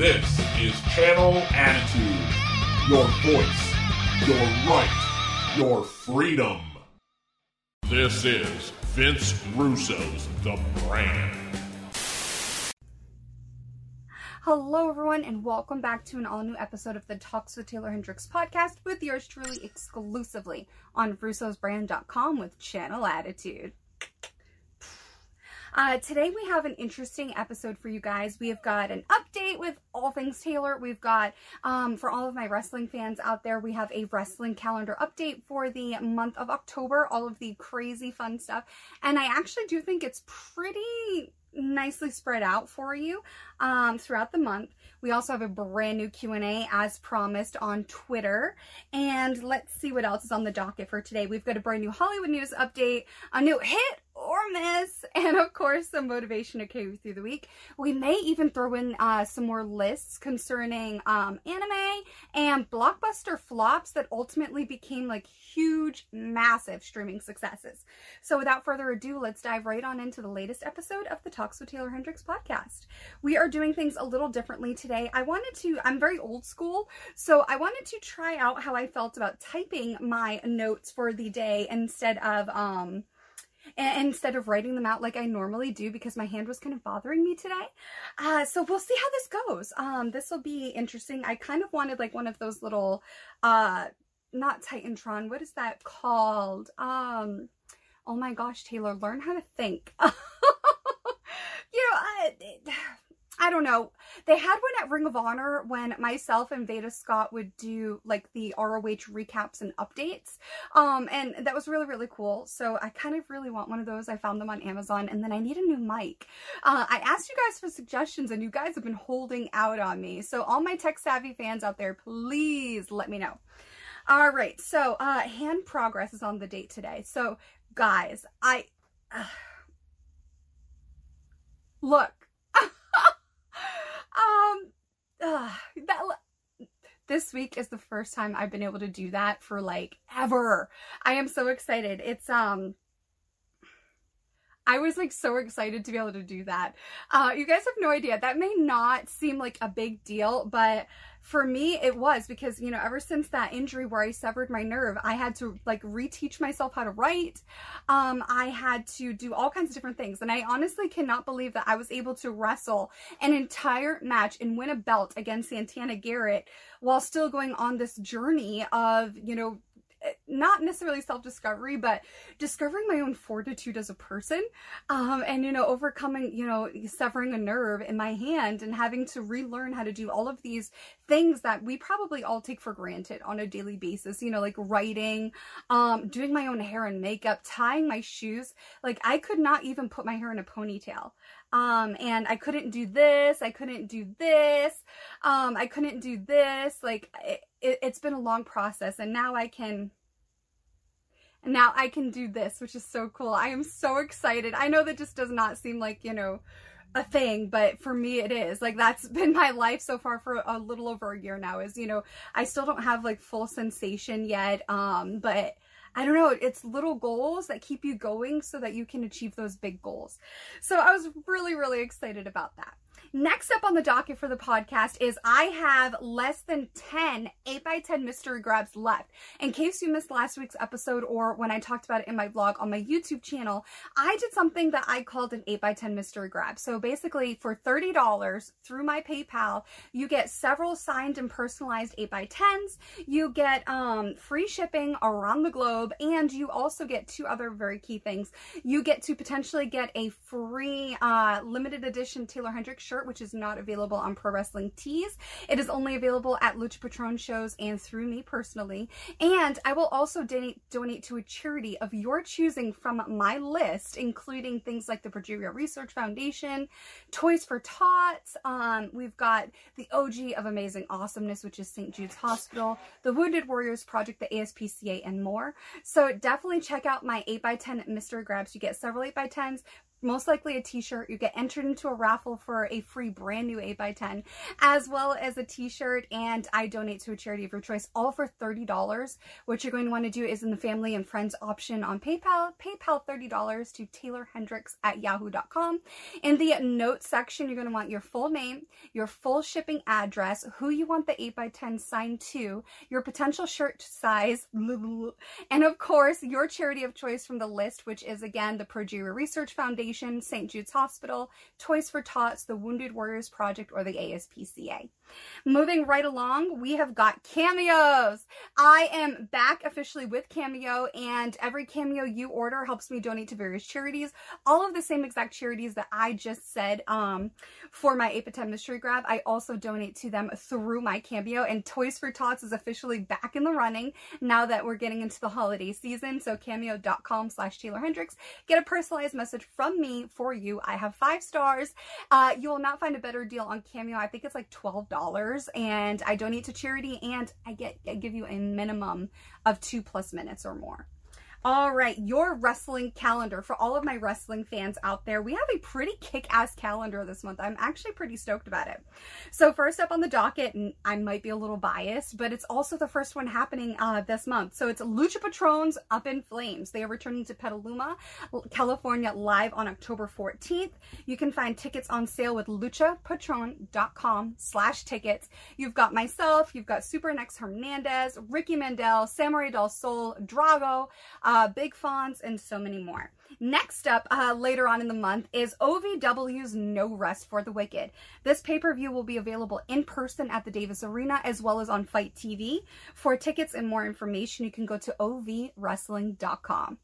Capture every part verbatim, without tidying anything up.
This is Channel Attitude. Your voice, your right, your freedom. This is Vince Russo's The Brand. Hello everyone and welcome back to an all-new episode of the Talks with Taeler Hendrix podcast with yours truly exclusively on Russos Brand dot com with Channel Attitude. Uh, today we have an interesting episode for you guys. We have got an update with all things Taeler. We've got, um, for all of my wrestling fans out there, we have a wrestling calendar update for the month of October, all of the crazy fun stuff. And I actually do think it's pretty nicely spread out for you um, throughout the month. We also have a brand new Q and A as promised on Twitter. And let's see what else is on the docket for today. We've got a brand new Hollywood news update, a new hit or miss, and of course some motivation to carry through the week. We may even throw in uh, some more lists concerning um, anime and blockbuster flops that ultimately became like huge, massive streaming successes. So without further ado, let's dive right on into the latest episode of the Talks with Taeler Hendrix podcast. We are doing things a little differently today. I wanted to, I'm very old school, so I wanted to try out how I felt about typing my notes for the day instead of, um, instead of writing them out like I normally do, because my hand was kind of bothering me today. Uh, so we'll see how this goes. Um, this will be interesting. I kind of wanted like one of those little, uh, not Titantron, what is that called? Um, oh my gosh, Taeler, learn how to think. you know, I, I don't know. They had one at Ring of Honor when myself and Veda Scott would do like the R O H recaps and updates. Um, and that was really, really cool. So I kind of really want one of those. I found them on Amazon, and then I need a new mic. Uh, I asked you guys for suggestions and you guys have been holding out on me. So all my tech savvy fans out there, please let me know. All right. So, uh, hand progress is on the date today. So guys, I, uh, look, Um, uh, that, this week is the first time I've been able to do that for like ever. I am so excited. It's, um, I was like so excited to be able to do that. Uh, you guys have no idea. That may not seem like a big deal, but for me, it was, because, you know, ever since that injury where I severed my nerve, I had to like reteach myself how to write. Um, I had to do all kinds of different things. And I honestly cannot believe that I was able to wrestle an entire match and win a belt against Santana Garrett while still going on this journey of, you know, not necessarily self-discovery, but discovering my own fortitude as a person, um, and, you know, overcoming, you know, severing a nerve in my hand and having to relearn how to do all of these things that we probably all take for granted on a daily basis, you know, like writing, um, doing my own hair and makeup, tying my shoes. Like, I could not even put my hair in a ponytail. Um, and I couldn't do this. I couldn't do this. Um, I couldn't do this. Like, it, it, it's been a long process, and now I can, now I can do this, which is so cool. I am so excited. I know that just does not seem like, you know, a thing, but for me it is. Like, that's been my life so far for a little over a year now, is, you know, I still don't have like full sensation yet. Um, but I don't know, it's little goals that keep you going so that you can achieve those big goals. So I was really, really excited about that. Next up on the docket for the podcast is I have less than ten eight by ten mystery grabs left. In case you missed last week's episode or when I talked about it in my vlog on my YouTube channel, I did something that I called an eight by ten mystery grab. So basically for thirty dollars through my PayPal, you get several signed and personalized eight by tens. You get um, free shipping around the globe, and you also get two other very key things. You get to potentially get a free uh, limited edition Taeler Hendrix shirt, which is not available on Pro Wrestling Tees. It is only available at Lucha Patron shows and through me personally. And I will also donate, donate to a charity of your choosing from my list, including things like the Progeria Research Foundation, Toys for Tots. Um, we've got the O G of Amazing Awesomeness, which is Saint Jude's Hospital, the Wounded Warriors Project, the A S P C A, and more. So definitely check out my eight by ten mystery grabs. You get several eight by tens, most likely a t-shirt. You get entered into a raffle for a free brand new eight by ten, as well as a t-shirt, and I donate to a charity of your choice, all for thirty dollars. What you're going to want to do is in the family and friends option on PayPal, PayPal thirty dollars to Taeler Hendrix at yahoo dot com. In the notes section, you're going to want your full name, your full shipping address, who you want the eight by ten signed to, your potential shirt size, and of course, your charity of choice from the list, which is again, the Progeria Research Foundation, Saint Jude's Hospital, Toys for Tots, the Wounded Warriors Project, or the A S P C A. Moving right along, we have got cameos. I am back officially with Cameo, and every cameo you order helps me donate to various charities. All of the same exact charities that I just said um, for my eight by ten mystery grab, I also donate to them through my Cameo, and Toys for Tots is officially back in the running now that we're getting into the holiday season. So cameo.com slash Taeler Hendrix. Get a personalized message from me for you. I have five stars. Uh, you will not find a better deal on Cameo. I think it's like twelve dollars, and I donate to charity, and I get I give you a minimum of two plus minutes or more. All right, your wrestling calendar. For all of my wrestling fans out there, we have a pretty kick-ass calendar this month. I'm actually pretty stoked about it. So first up on the docket, and I might be a little biased, but it's also the first one happening uh, this month. So it's Lucha Patron's Up in Flames. They are returning to Petaluma, California, live on October fourteenth. You can find tickets on sale with lucha patron dot com slash tickets. You've got myself, you've got Super Nex Hernandez, Ricky Mandel, Samurai Del Sol, Drago, uh, Uh, Big Fonz, and so many more. Next up, uh, later on in the month, is O V W's No Rest for the Wicked. This pay-per-view will be available in person at the Davis Arena, as well as on Fight T V. For tickets and more information, you can go to O V wrestling dot com.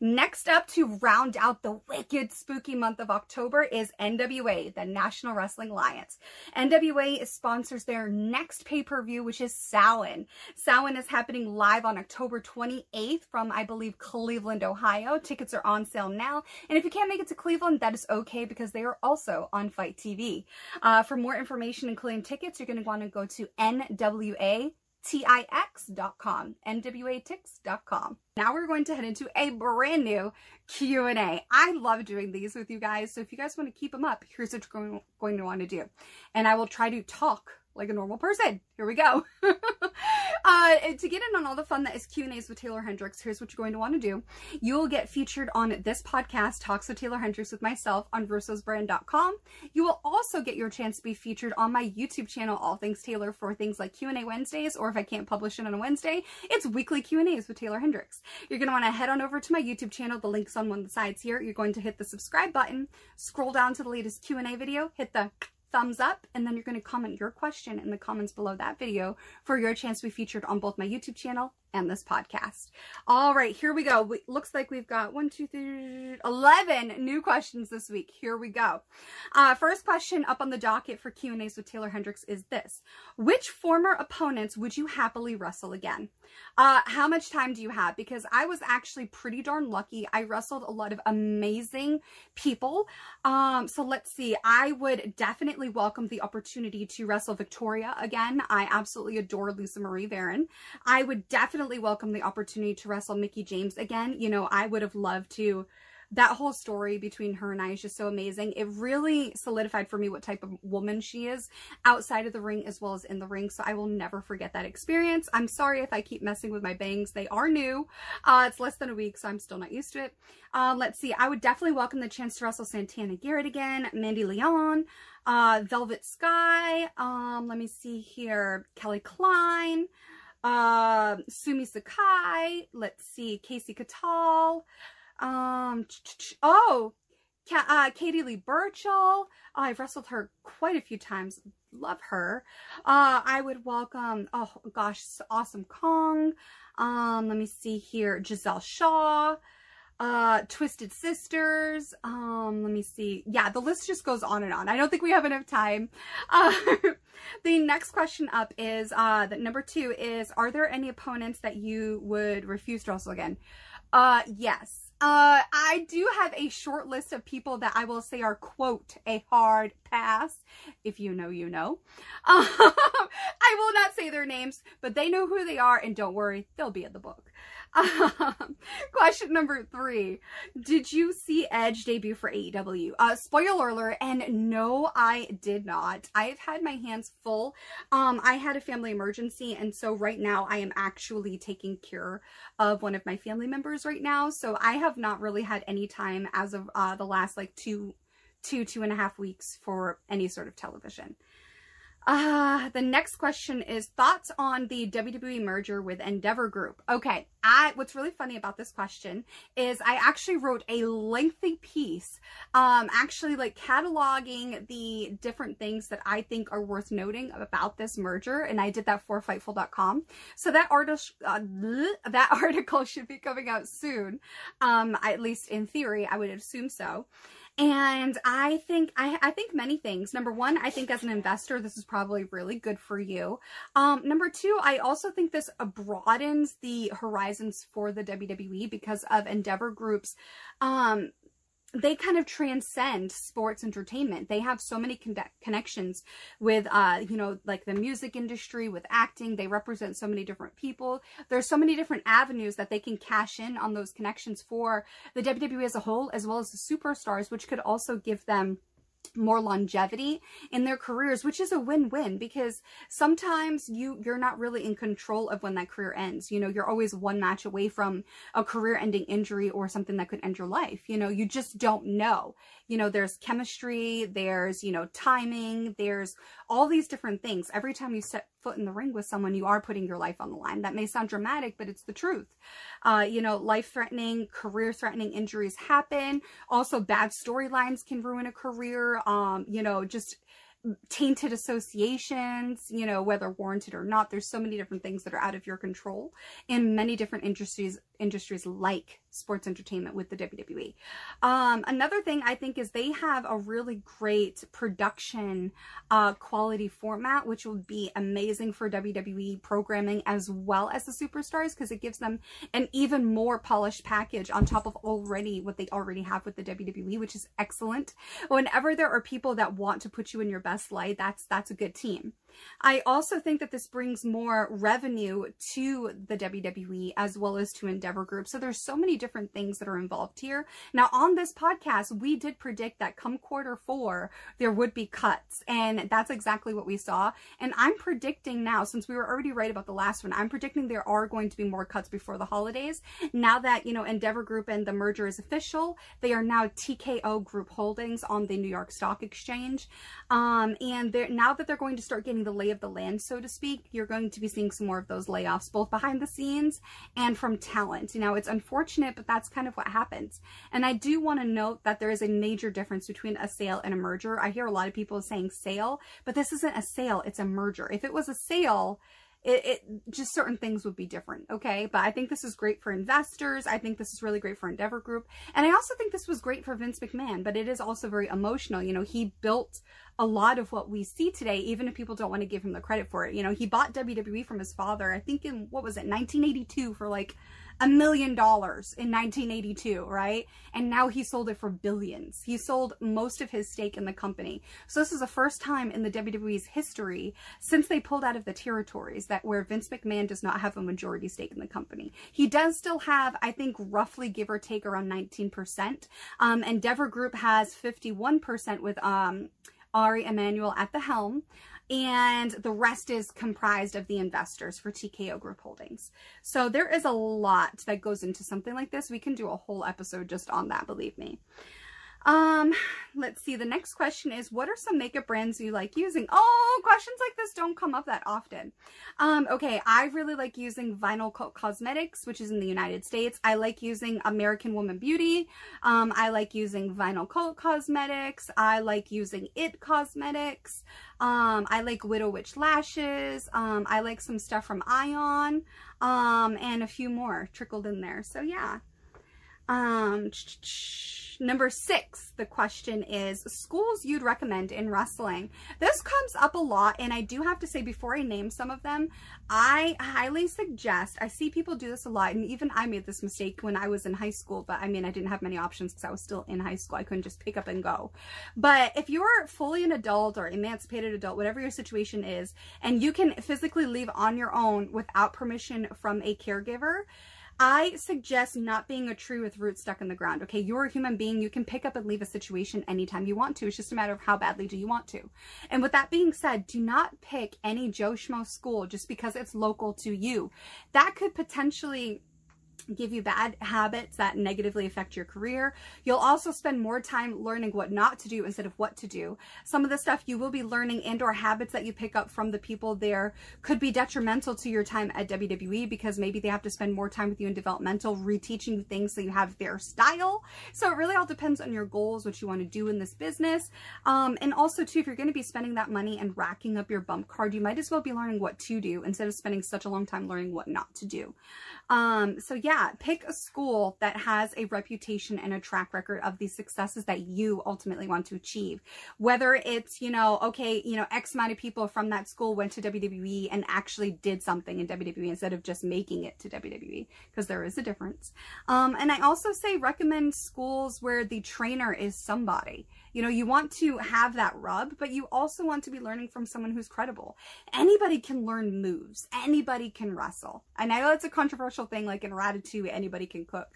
Next up, to round out the wicked spooky month of October, is N W A, the National Wrestling Alliance. N W A sponsors their next pay-per-view, which is Samhain. Samhain is happening live on October twenty-eighth from, I believe, Cleveland, Ohio. Tickets are on sale now. And if you can't make it to Cleveland, that is okay, because they are also on Fight T V. Uh, for more information, including tickets, you're going to want to go to N W A Tix dot com, N W A Tix dot com. Now we're going to head into a brand new Q and A. I love doing these with you guys, so if you guys want to keep them up, here's what you're going to want to do. And I will try to talk like a normal person. Here we go. uh, to get in on all the fun that is Q and A's with Taeler Hendrix, here's what you're going to want to do. You'll get featured on this podcast, Talks with Taeler Hendrix, with myself on Russos Brand dot com. You will also get your chance to be featured on my YouTube channel, All Things Taeler, for things like Q and A Wednesdays, or if I can't publish it on a Wednesday, it's weekly Q and A's with Taeler Hendrix. You're going to want to head on over to my YouTube channel. The link's on one of the sides here. You're going to hit the subscribe button, scroll down to the latest Q and A video, hit the thumbs up, and then you're going to comment your question in the comments below that video for your chance to be featured on both my YouTube channel and this podcast. All right, here we go. We, looks like we've got one, two, three, eleven new questions this week. Here we go. Uh, first question up on the docket for Q and A's with Taeler Hendrix is this. Which former opponents would you happily wrestle again? Uh, how much time do you have? Because I was actually pretty darn lucky. I wrestled a lot of amazing people. Um, so let's see. I would definitely welcome the opportunity to wrestle Victoria again. I absolutely adore Lisa Marie Varon. I would definitely welcome the opportunity to wrestle Mickie James again. You know, I would have loved to. That whole story between her and I is just so amazing. It really solidified for me what type of woman she is outside of the ring as well as in the ring. So I will never forget that experience. I'm sorry if I keep messing with my bangs. They are new. Uh, it's less than a week, so I'm still not used to it. Uh, let's see. I would definitely welcome the chance to wrestle Santana Garrett again, Mandy Leon, uh, Velvet Sky. Um, let me see here. Kelly Klein. Uh, Sumi Sakai, let's see, Casey Catal, um, oh, Ka uh, Katie Lee Burchell. Oh, I've wrestled her quite a few times. Love her. Uh, I would welcome, oh gosh, Awesome Kong. Um, let me see here, Giselle Shaw, uh, Twisted Sisters. Um, let me see. Yeah, the list just goes on and on. I don't think we have enough time. Uh, the next question up is, uh, that number two is, are there any opponents that you would refuse to wrestle again? Uh, yes. Uh, I do have a short list of people that I will say are, quote, a hard pass. If you know, you know. Um, I will not say their names, but they know who they are, and don't worry, they'll be in the book. Um, question number three. Did you see Edge debut for A E W? Uh, spoiler alert, and no, I did not. I've had my hands full. Um, I had a family emergency, and so right now I am actually taking care of one of my family members right now. So I have not really had any time as of uh, the last like two, two, two and a half weeks for any sort of television. Uh, the next question is thoughts on the W W E merger with Endeavor Group. Okay, I, what's really funny about this question is I actually wrote a lengthy piece, um, actually like cataloging the different things that I think are worth noting about this merger. And I did that for Fightful dot com. So that article, uh, that article should be coming out soon. Um, at least in theory, I would assume so. And I think, I, I think many things. Number one, I think as an investor, this is probably really good for you. Um, number two, I also think this broadens the horizons for the W W E because of Endeavor Group's, um, they kind of transcend sports entertainment. They have so many con connections with, uh, you know, like the music industry, with acting. They represent so many different people. There's so many different avenues that they can cash in on those connections for the W W E as a whole, as well as the superstars, which could also give them more longevity in their careers, which is a win-win because sometimes you, you're not really in control of when that career ends. You know, you're always one match away from a career-ending injury or something that could end your life. You know, you just don't know. You know, there's chemistry, there's, you know, timing, there's all these different things. Every time you set foot in the ring with someone, you are putting your life on the line. That may sound dramatic, but it's the truth. Uh, you know, life-threatening, career-threatening injuries happen. Also, bad storylines can ruin a career. Um, you know, just tainted associations, you know, whether warranted or not. There's so many different things that are out of your control in many different industries, industries like sports entertainment with the W W E. Um, another thing I think is they have a really great production uh, quality format, which would be amazing for W W E programming as well as the superstars because it gives them an even more polished package on top of already what they already have with the W W E, which is excellent. Whenever there are people that want to put you in your best light, that's that's a good team. I also think that this brings more revenue to the W W E as well as to Endeavor Group. So there's so many different things that are involved here. Now on this podcast, we did predict that come quarter four, there would be cuts. And that's exactly what we saw. And I'm predicting now, since we were already right about the last one, I'm predicting there are going to be more cuts before the holidays. Now that, you know, Endeavor Group and the merger is official, they are now T K O Group Holdings on the New York Stock Exchange. Um, and they're, now that they're going to start getting the lay of the land, so to speak, you're going to be seeing some more of those layoffs, both behind the scenes and from talent. You know, it's unfortunate, but that's kind of what happens. And I do want to note that there is a major difference between a sale and a merger. I hear a lot of people saying sale, but this isn't a sale, it's a merger. If it was a sale, It, it just certain things would be different. Okay. But I think this is great for investors. I think this is really great for Endeavor Group. And I also think this was great for Vince McMahon, but it is also very emotional. You know, he built a lot of what we see today, even if people don't want to give him the credit for it. You know, he bought W W E from his father, I think in, what was it? nineteen eighty-two for like a million dollars in nineteen eighty-two, right? And now he sold it for billions. He sold most of his stake in the company. So this is the first time in the W W E's history since they pulled out of the territories that where Vince McMahon does not have a majority stake in the company. He does still have, I think, roughly give or take around nineteen percent. Um, Endeavor Group has fifty-one percent with um, Ari Emanuel at the helm. And the rest is comprised of the investors for T K O Group Holdings. So there is a lot that goes into something like this. We can do a whole episode just on that, believe me. Um, let's see. The next question is, what are some makeup brands you like using? Oh, questions like this don't come up that often. Um, okay. I really like using Vinyl Cult Cosmetics, which is in the United States. I like using American Woman Beauty. Um, I like using Vinyl Cult Cosmetics. I like using It Cosmetics. Um, I like Widow Witch Lashes. Um, I like some stuff from Ion, um, and a few more trickled in there. So yeah. Um, number six, the question is schools you'd recommend in wrestling. This comes up a lot. And I do have to say before I name some of them, I highly suggest, I see people do this a lot. And even I made this mistake when I was in high school, but I mean, I didn't have many options because I was still in high school. I couldn't just pick up and go. But if you're fully an adult or emancipated adult, whatever your situation is, and you can physically leave on your own without permission from a caregiver, I suggest not being a tree with roots stuck in the ground, okay? You're a human being. You can pick up and leave a situation anytime you want to. It's just a matter of how badly do you want to. And with that being said, do not pick any Joe Schmo school just because it's local to you. That could potentially give you bad habits that negatively affect your career. You'll also spend more time learning what not to do instead of what to do. Some of the stuff you will be learning and or habits that you pick up from the people there could be detrimental to your time at W W E, because maybe they have to spend more time with you in developmental, reteaching you things so you have their style. So it really all depends on your goals, what you want to do in this business. Um, and also too, if you're going to be spending that money and racking up your bump card, you might as well be learning what to do instead of spending such a long time learning what not to do. Um, so yeah, Yeah, pick a school that has a reputation and a track record of the successes that you ultimately want to achieve. Whether it's, you know, okay, you know, X amount of people from that school went to W W E and actually did something in W W E instead of just making it to W W E, because there is a difference. Um, and I also say recommend schools where the trainer is somebody. You know, you want to have that rub, but you also want to be learning from someone who's credible. Anybody can learn moves. Anybody can wrestle. And I know it's a controversial thing, like in Ratatouille, to anybody can cook,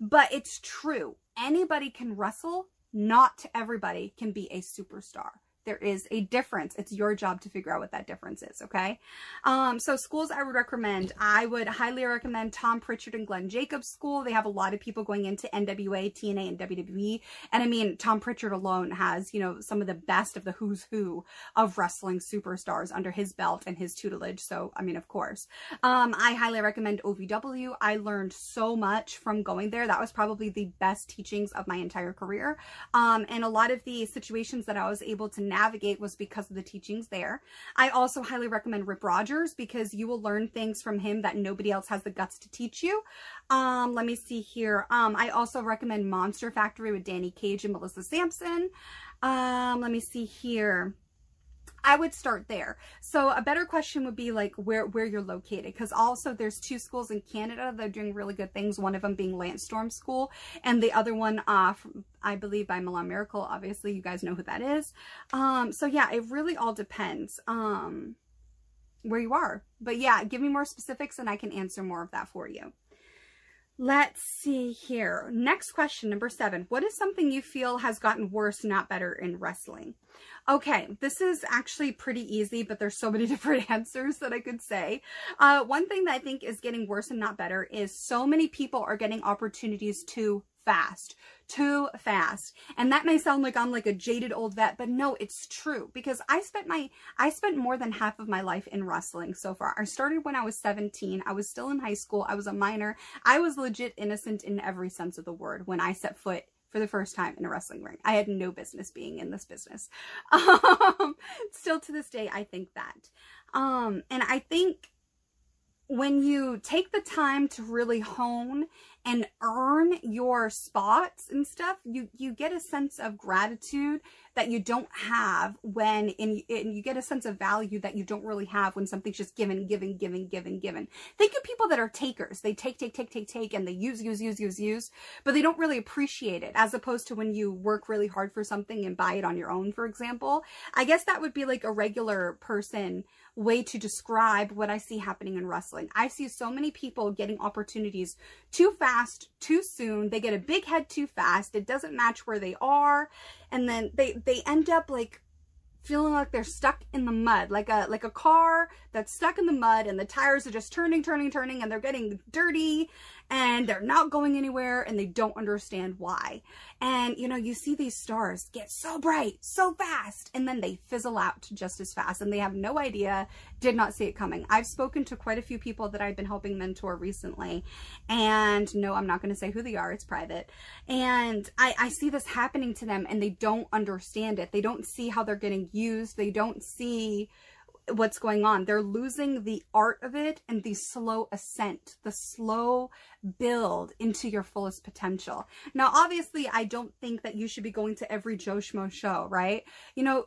but it's true. Anybody can wrestle. Not everybody can be a superstar. There is a difference. It's your job to figure out what that difference is, okay? Um, so schools I would recommend. I would highly recommend Tom Pritchard and Glenn Jacobs School. They have a lot of people going into N W A, T N A, and W W E. And I mean, Tom Pritchard alone has, you know, some of the best of the who's who of wrestling superstars under his belt and his tutelage. So, I mean, of course. Um, I highly recommend O V W. I learned so much from going there. That was probably the best teachings of my entire career. Um, and a lot of the situations that I was able to navigate was because of the teachings there. I also highly recommend Rip Rogers, because you will learn things from him that nobody else has the guts to teach you. Um, let me see here. Um, I also recommend Monster Factory with Danny Cage and Melissa Sampson. Um, let me see here. I would start there. So a better question would be like where, where you're located. Cause also there's two schools in Canada that are doing really good things. One of them being Lance Storm School and the other one off, I believe, by Milan Miracle. Obviously you guys know who that is. Um, so yeah, it really all depends, um, where you are, but yeah, give me more specifics and I can answer more of that for you. Let's see here. Next question, number seven. What is something you feel has gotten worse, not better, in wrestling? Okay, this is actually pretty easy, but there's so many different answers that I could say. Uh, one thing that I think is getting worse and not better is so many people are getting opportunities to fast, too fast. And that may sound like I'm like a jaded old vet, but no, it's true, because I spent my, I spent more than half of my life in wrestling so far. I started when I was seventeen. I was still in high school. I was a minor. I was legit innocent in every sense of the word when I set foot for the first time in a wrestling ring. I had no business being in this business. Um, still to this day, I think that. Um, and I think when you take the time to really hone and earn your spots and stuff, you, you get a sense of gratitude that you don't have when, and you get a sense of value that you don't really have when something's just given, given, given, given, given. Think of people that are takers. They take, take, take, take, take, and they use, use, use, use, use, but they don't really appreciate it, as opposed to when you work really hard for something and buy it on your own, for example. I guess that would be like a regular person way to describe what I see happening in wrestling. I see so many people getting opportunities too fast, too soon. They get a big head too fast. It doesn't match where they are. And then they, they end up like feeling like they're stuck in the mud, like a, like a car that's stuck in the mud and the tires are just turning, turning, turning, and they're getting dirty and they're not going anywhere and they don't understand why. And, you know, you see these stars get so bright, so fast, and then they fizzle out just as fast and they have no idea, did not see it coming. I've spoken to quite a few people that I've been helping mentor recently, and no, I'm not going to say who they are. It's private. And I, I see this happening to them and they don't understand it. They don't see how they're getting used. They don't see what's going on. They're losing the art of it and the slow ascent, the slow build into your fullest potential. Now, obviously, I don't think that you should be going to every Joe Schmo show, right? You know,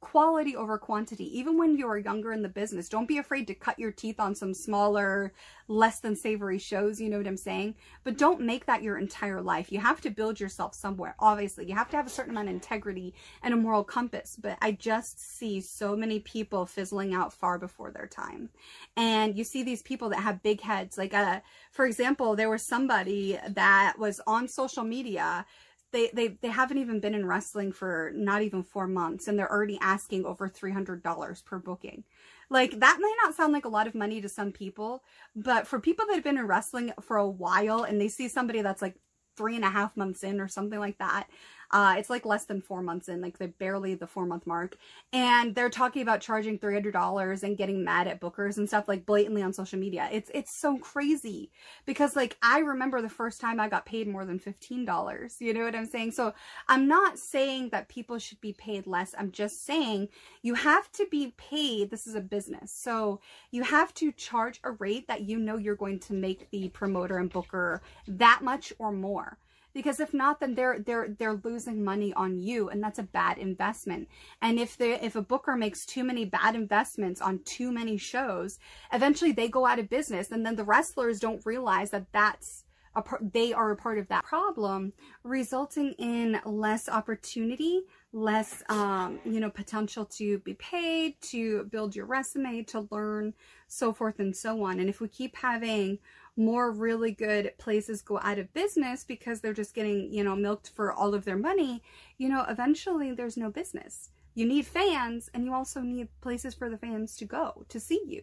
quality over quantity. Even when you're younger in the business, don't be afraid to cut your teeth on some smaller, less than savory shows, you know what I'm saying? But don't make that your entire life. You have to build yourself somewhere, obviously. You have to have a certain amount of integrity and a moral compass, but I just see so many people fizzling out far before their time. And you see these people that have big heads. Like, uh, for example, there was somebody that was on social media. They, they, they haven't even been in wrestling for not even four months, and they're already asking over three hundred dollars per booking. Like, that may not sound like a lot of money to some people, but for people that have been in wrestling for a while and they see somebody that's like three and a half months in or something like that, uh, it's like less than four months in, like they barely the four month mark, and they're talking about charging three hundred dollars and getting mad at bookers and stuff, like blatantly on social media. It's, it's so crazy, because like, I remember the first time I got paid more than fifteen dollars, you know what I'm saying? So I'm not saying that people should be paid less. I'm just saying you have to be paid. This is a business. So you have to charge a rate that, you know, you're going to make the promoter and booker that much or more. Because if not, then they're they're they're losing money on you, and that's a bad investment. And if they if a booker makes too many bad investments on too many shows, eventually they go out of business, and then the wrestlers don't realize that that's a part, they are a part of that problem, resulting in less opportunity, less um, you know, potential to be paid, to build your resume, to learn, so forth and so on. And if we keep having more really good places go out of business because they're just getting, you know, milked for all of their money, you know, eventually there's no business. You need fans, and you also need places for the fans to go to see you.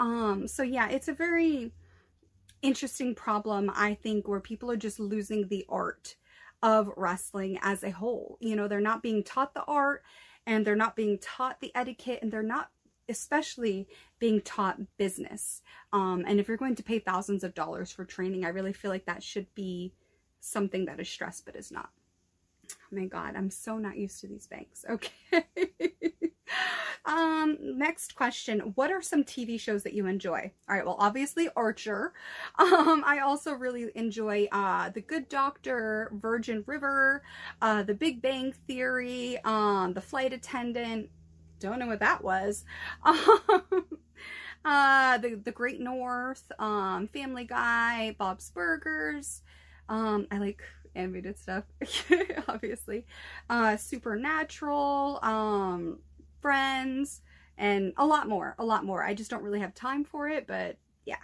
Um, so yeah, it's a very interesting problem, I think, where people are just losing the art of wrestling as a whole. You know, they're not being taught the art, and they're not being taught the etiquette, and they're not especially being taught business. Um, and if you're going to pay thousands of dollars for training, I really feel like that should be something that is stressed, but is not. Oh my God, I'm so not used to these banks. Okay. um, next question. What are some T V shows that you enjoy? All right. Well, obviously Archer. Um, I also really enjoy, uh, The Good Doctor, Virgin River, uh, The Big Bang Theory, um, The Flight Attendant. Don't know what that was. Um, uh, the, the Great North, um, Family Guy, Bob's Burgers. Um, I like animated stuff, obviously. Uh, Supernatural, um, Friends, and a lot more, a lot more. I just don't really have time for it, but yeah.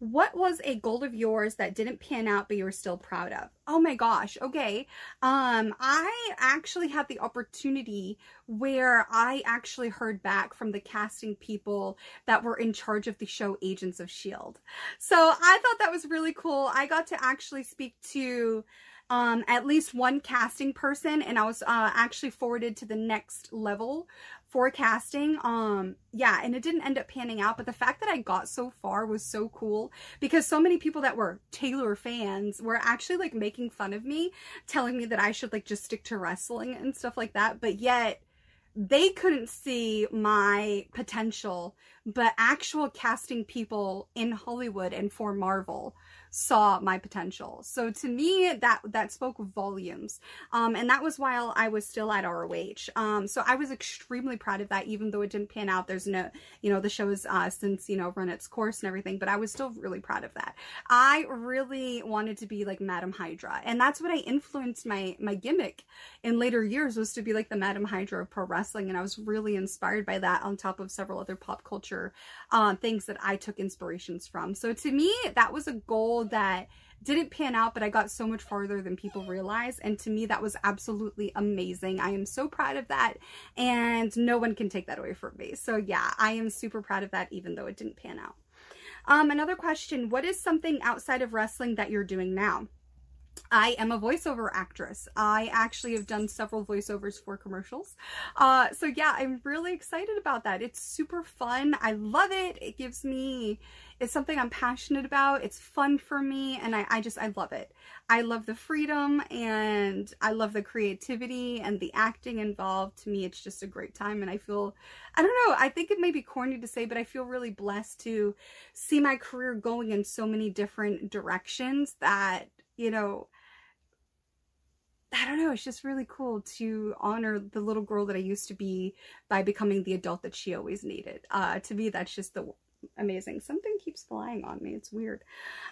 What was a goal of yours that didn't pan out, but you were still proud of? Oh my gosh. Okay. Um, I actually had the opportunity where I actually heard back from the casting people that were in charge of the show Agents of S H I E L D. So I thought that was really cool. I got to actually speak to um, at least one casting person, and I was uh, actually forwarded to the next level for casting. Um, yeah, and it didn't end up panning out, but the fact that I got so far was so cool, because so many people that were Taeler fans were actually like making fun of me, telling me that I should like just stick to wrestling and stuff like that, but yet they couldn't see my potential, but actual casting people in Hollywood and for Marvel saw my potential. So to me, that that spoke volumes. Um, and that was while I was still at R O H. Um, so I was extremely proud of that, even though it didn't pan out. There's no, you know, the show has uh, since, you know, run its course and everything, but I was still really proud of that. I really wanted to be like Madame Hydra. And that's what I influenced my, my gimmick in later years, was to be like the Madame Hydra of pro wrestling. And I was really inspired by that, on top of several other pop culture uh, things that I took inspirations from. So to me, that was a goal that didn't pan out, but I got so much farther than people realize, and to me that was absolutely amazing. I am so proud of that, and no one can take that away from me. So yeah, I am super proud of that, even though it didn't pan out. Um, another question, what is something outside of wrestling that you're doing now? I am a voiceover actress. I actually have done several voiceovers for commercials. Uh, so yeah, I'm really excited about that. It's super fun. I love it. It gives me, it's something I'm passionate about. It's fun for me. And I, I just, I love it. I love the freedom, and I love the creativity and the acting involved. To me, it's just a great time. And I feel, I don't know, I think it may be corny to say, but I feel really blessed to see my career going in so many different directions that, you know, I don't know, it's just really cool to honor the little girl that I used to be by becoming the adult that she always needed. Uh, to me, that's just the amazing. Something keeps flying on me. It's weird.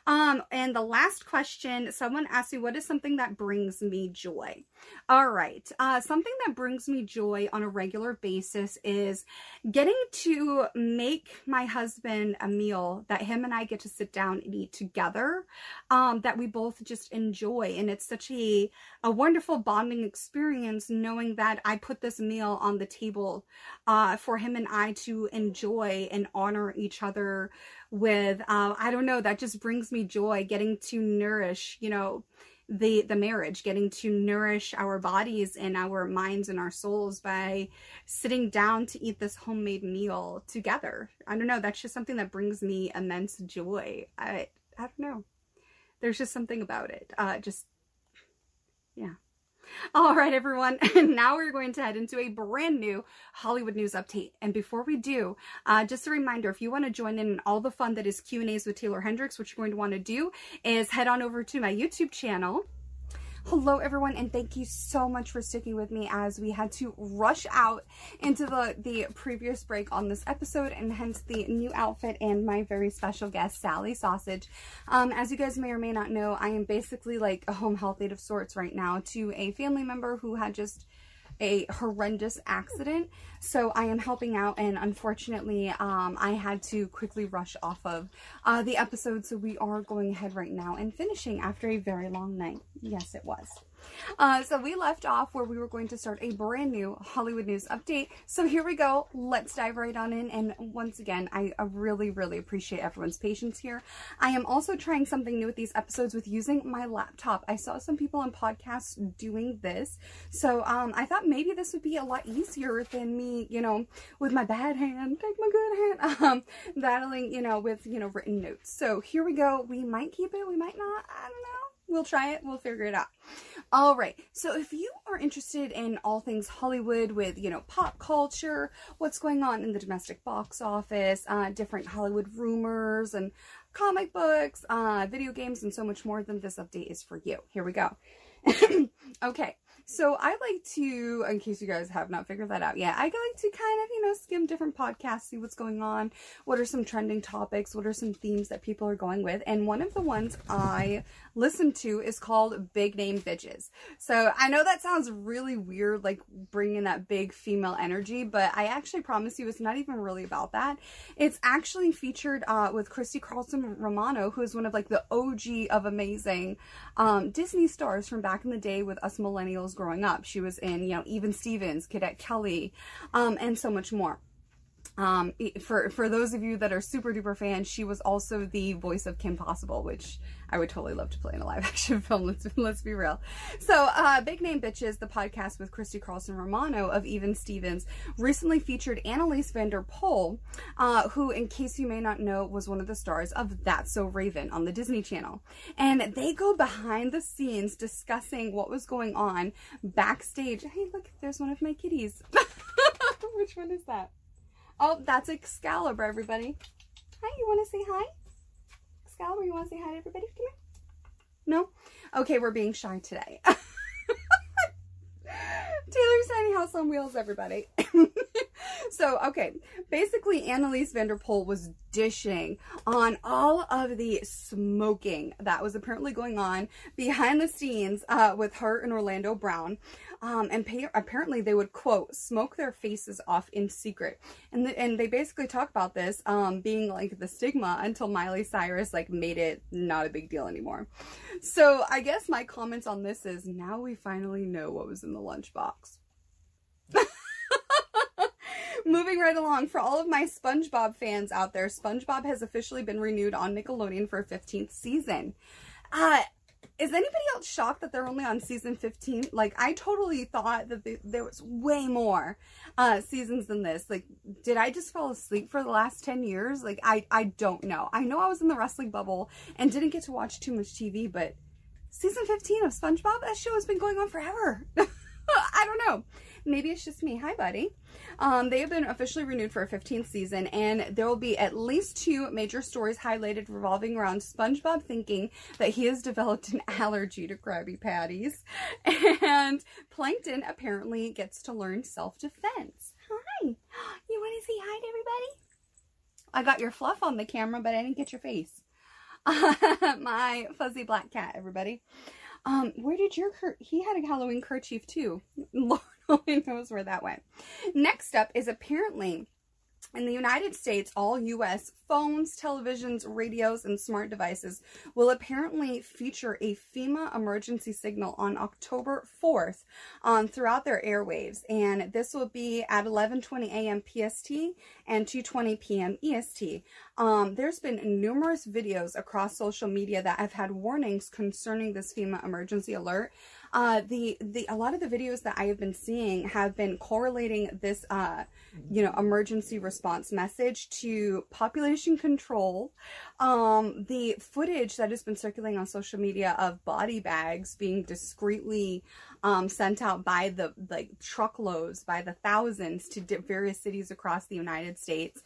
Um, and the last question, someone asked me, what is something that brings me joy? All right. Uh, something that brings me joy on a regular basis is getting to make my husband a meal that him and I get to sit down and eat together, um, that we both just enjoy. And it's such a, a wonderful bonding experience knowing that I put this meal on the table uh, for him and I to enjoy and honor each other with. uh, I don't know, that just brings me joy, getting to nourish, you know, the the marriage, getting to nourish our bodies and our minds and our souls by sitting down to eat this homemade meal together. I don't know, that's just something that brings me immense joy. I, I don't know, there's just something about it. Uh, just, yeah. All right, everyone, and now we're going to head into a brand new Hollywood news update. And before we do, uh, just a reminder, if you want to join in on all the fun that is Q and A's with Taeler Hendrix, what you're going to want to do is head on over to my YouTube channel. Hello, everyone, and thank you so much for sticking with me as we had to rush out into the, the previous break on this episode, and hence the new outfit and my very special guest, Sally Sausage. Um, as you guys may or may not know, I am basically like a home health aide of sorts right now to a family member who had just a horrendous accident. So I am helping out, and unfortunately um, I had to quickly rush off of uh, the episode, so we are going ahead right now and finishing after a very long night. Yes, it was. Uh, so we left off where we were going to start a brand new Hollywood news update. So here we go. Let's dive right on in. And once again, I, I really, really appreciate everyone's patience here. I am also trying something new with these episodes with using my laptop. I saw some people on podcasts doing this. So um, I thought maybe this would be a lot easier than me, you know, with my bad hand, take my good hand, um, battling, you know, with, you know, written notes. So here we go. We might keep it. We might not. I don't know. We'll try it. We'll figure it out. All right. So if you are interested in all things Hollywood with, you know, pop culture, what's going on in the domestic box office, uh, different Hollywood rumors and comic books, uh, video games, and so much more, then this update is for you. Here we go. Okay. So I like to, in case you guys have not figured that out yet, I like to kind of, you know, skim different podcasts, see what's going on, what are some trending topics, what are some themes that people are going with, and one of the ones I listen to is called Big Name Bitches. So I know that sounds really weird, like bringing that big female energy, but I actually promise you it's not even really about that. It's actually featured uh, with Christy Carlson Romano, who is one of like the O G of amazing um, Disney stars from back in the day with us millennials growing up. She was in, you know, Even Stevens, Cadet Kelly, um, and so much more. Um, for, for those of you that are super duper fans, she was also the voice of Kim Possible, which I would totally love to play in a live action film. Let's, let's be real. So, uh, Big Name Bitches, the podcast with Christy Carlson Romano of Even Stevens, recently featured Annalise Vanderpoel, uh, who, in case you may not know, was one of the stars of That's So Raven on the Disney Channel. And they go behind the scenes discussing what was going on backstage. Hey, look, there's one of my kitties. Which one is that? Oh, that's Excalibur, everybody. Hi, you want to say hi? Excalibur, you want to say hi to everybody? Come here. No? Okay, we're being shy today. Taeler's Tiny House on Wheels, everybody. So, okay, basically Annalise Vanderpoel was dishing on all of the smoking that was apparently going on behind the scenes uh, with her and Orlando Brown. Um, and pay, apparently they would, quote, smoke their faces off in secret. And, the, and they basically talk about this um, being like the stigma until Miley Cyrus like made it not a big deal anymore. So I guess my comments on this is now we finally know what was in the lunchbox. Moving right along, for all of my SpongeBob fans out there, SpongeBob has officially been renewed on Nickelodeon for a fifteenth season. Uh, is anybody else shocked that they're only on season fifteen? Like, I totally thought that the, there was way more uh, seasons than this. Like, did I just fall asleep for the last ten years? Like, I, I don't know. I know I was in the wrestling bubble and didn't get to watch too much T V, but season fifteen of SpongeBob, that show has been going on forever. I I don't know. Maybe it's just me. Hi, buddy. Um, they have been officially renewed for a fifteenth season, and there will be at least two major stories highlighted revolving around SpongeBob thinking that he has developed an allergy to Krabby Patties, and Plankton apparently gets to learn self-defense. Hi. You want to say hi to everybody? I got your fluff on the camera, but I didn't get your face. My fuzzy black cat, everybody. Um, where did your cur- he had a Halloween kerchief too. Lord only knows where that went. Next up is apparently in the United States, all U S phones, televisions, radios, and smart devices will apparently feature a FEMA emergency signal on October fourth um, throughout their airwaves. And this will be at eleven twenty a m P S T and two twenty p m E S T. Um, there's been numerous videos across social media that have had warnings concerning this FEMA emergency alert. Uh, the, the, a lot of the videos that I have been seeing have been correlating this, uh, you know, emergency response message to population control. Um, the footage that has been circulating on social media of body bags being discreetly, um, sent out by the, like, truckloads, by the thousands to various cities across the United States.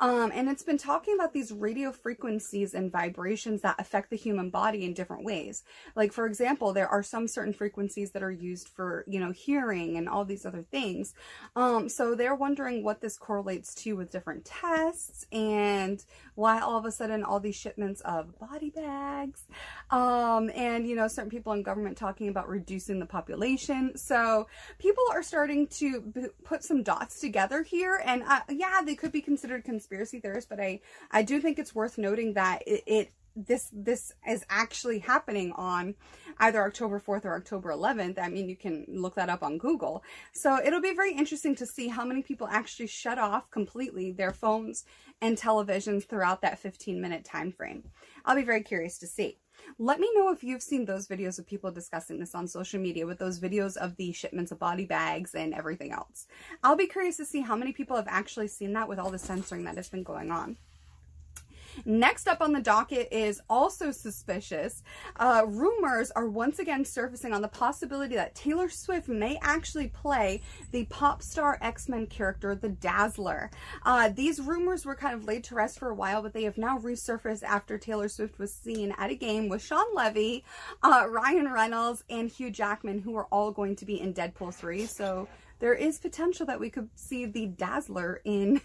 Um, and it's been talking about these radio frequencies and vibrations that affect the human body in different ways. Like, for example, there are some certain frequencies frequencies that are used for, you know, hearing and all these other things. Um, so they're wondering what this correlates to with different tests and why all of a sudden all these shipments of body bags, um, and, you know, certain people in government talking about reducing the population. So people are starting to b put some dots together here, and uh, yeah, they could be considered conspiracy theorists, but I, I do think it's worth noting that it, it This this is actually happening on either October fourth or October eleventh. I mean, you can look that up on Google. So it'll be very interesting to see how many people actually shut off completely their phones and televisions throughout that fifteen minute time frame. I'll be very curious to see. Let me know if you've seen those videos of people discussing this on social media, with those videos of the shipments of body bags and everything else. I'll be curious to see how many people have actually seen that with all the censoring that has been going on. Next up on the docket is also suspicious. Uh, rumors are once again surfacing on the possibility that Taylor Swift may actually play the pop star X-Men character, the Dazzler. Uh, these rumors were kind of laid to rest for a while, but they have now resurfaced after Taylor Swift was seen at a game with Sean Levy, uh, Ryan Reynolds, and Hugh Jackman, who are all going to be in Deadpool three. So there is potential that we could see the Dazzler in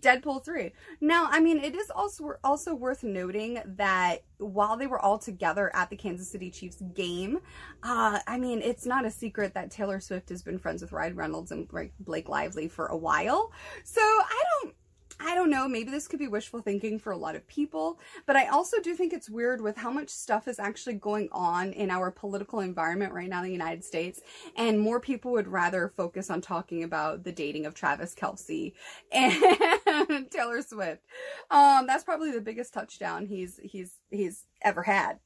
Deadpool three. Now, I mean, it is also also worth noting that while they were all together at the Kansas City Chiefs game, uh, I mean, it's not a secret that Taylor Swift has been friends with Ryan Reynolds and Blake Lively for a while. So I don't, I don't know, maybe this could be wishful thinking for a lot of people, but I also do think it's weird with how much stuff is actually going on in our political environment right now in the United States, and more people would rather focus on talking about the dating of Travis Kelce and Taylor Swift. Um, that's probably the biggest touchdown he's, he's, he's ever had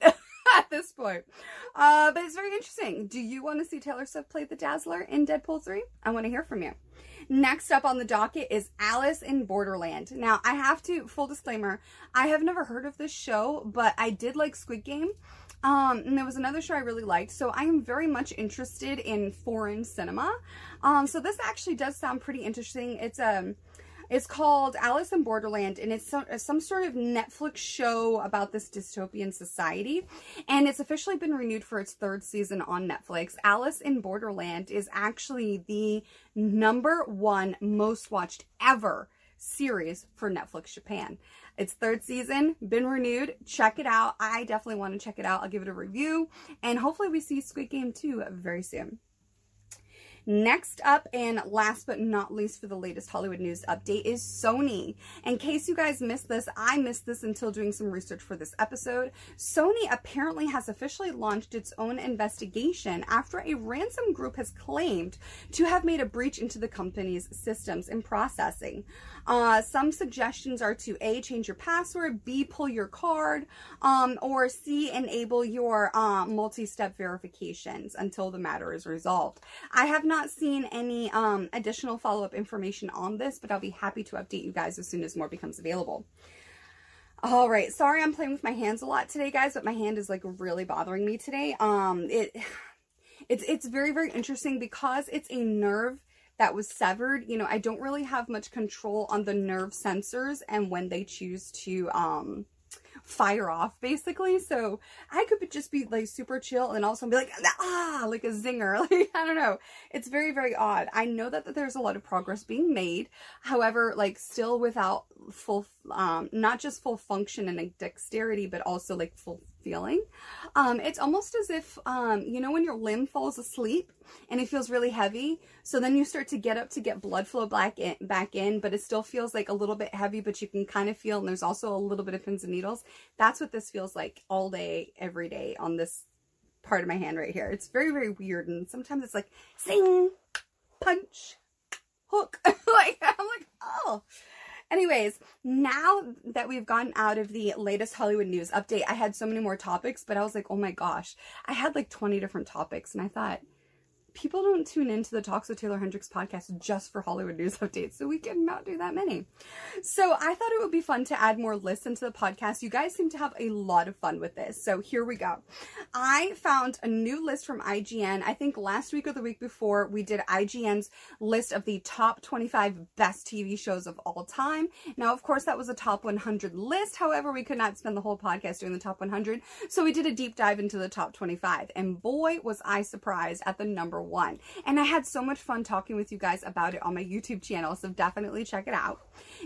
at this point. Uh, but it's very interesting. Do you want to see Taylor Swift play the Dazzler in Deadpool three? I want to hear from you. Next up on the docket is Alice in Borderland. Now, I have to, full disclaimer, I have never heard of this show, but I did like Squid Game. Um, and there was another show I really liked, so I am very much interested in foreign cinema. Um, so this actually does sound pretty interesting. It's um, it's called Alice in Borderland, and it's some, some sort of Netflix show about this dystopian society, and it's officially been renewed for its third season on Netflix. Alice in Borderland is actually the number one most watched ever series for Netflix Japan. It's third season, been renewed. Check it out. I definitely want to check it out. I'll give it a review, and hopefully we see Squid Game two very soon. Next up, and last but not least for the latest Hollywood news update, is Sony. In case you guys missed this, I missed this until doing some research for this episode. Sony apparently has officially launched its own investigation after a ransom group has claimed to have made a breach into the company's systems and processing. Uh, some suggestions are to A, change your password, B, pull your card, um, or C, enable your uh, multi-step verifications until the matter is resolved. I have not seen any um, additional follow-up information on this, but I'll be happy to update you guys as soon as more becomes available. All right. Sorry I'm playing with my hands a lot today, guys, but my hand is like really bothering me today. Um, it... it's it's very, very interesting because it's a nerve that was severed. You know, I don't really have much control on the nerve sensors and when they choose to um, fire off, basically. So I could just be like super chill and also be like, ah, like a zinger. Like, I don't know. It's very, very odd. I know that, that there's a lot of progress being made. However, like still without full, um, not just full function and like, dexterity, but also like full feeling. Um, it's almost as if, um, you know, when your limb falls asleep and it feels really heavy. So then you start to get up to get blood flow back in, back in, but it still feels like a little bit heavy, but you can kind of feel, and there's also a little bit of pins and needles. That's what this feels like all day, every day on this part of my hand right here. It's very, very weird. And sometimes it's like, zing, punch, hook. Like, I'm like, oh. Anyways, now that we've gotten out of the latest Hollywood news update, I had so many more topics, but I was like, oh my gosh, I had like twenty different topics. And I thought, people don't tune into the Talks with Taeler Hendrix podcast just for Hollywood news updates, so we cannot do that many. So I thought it would be fun to add more lists into the podcast. You guys seem to have a lot of fun with this, so here we go. I found a new list from I G N. I think last week or the week before, we did I G N's list of the top twenty-five best T V shows of all time. Now, of course, that was a top one hundred list. However, we could not spend the whole podcast doing the top one hundred, so we did a deep dive into the top twenty-five, and boy, was I surprised at the number one. one. And I had so much fun talking with you guys about it on my YouTube channel, so definitely check it out.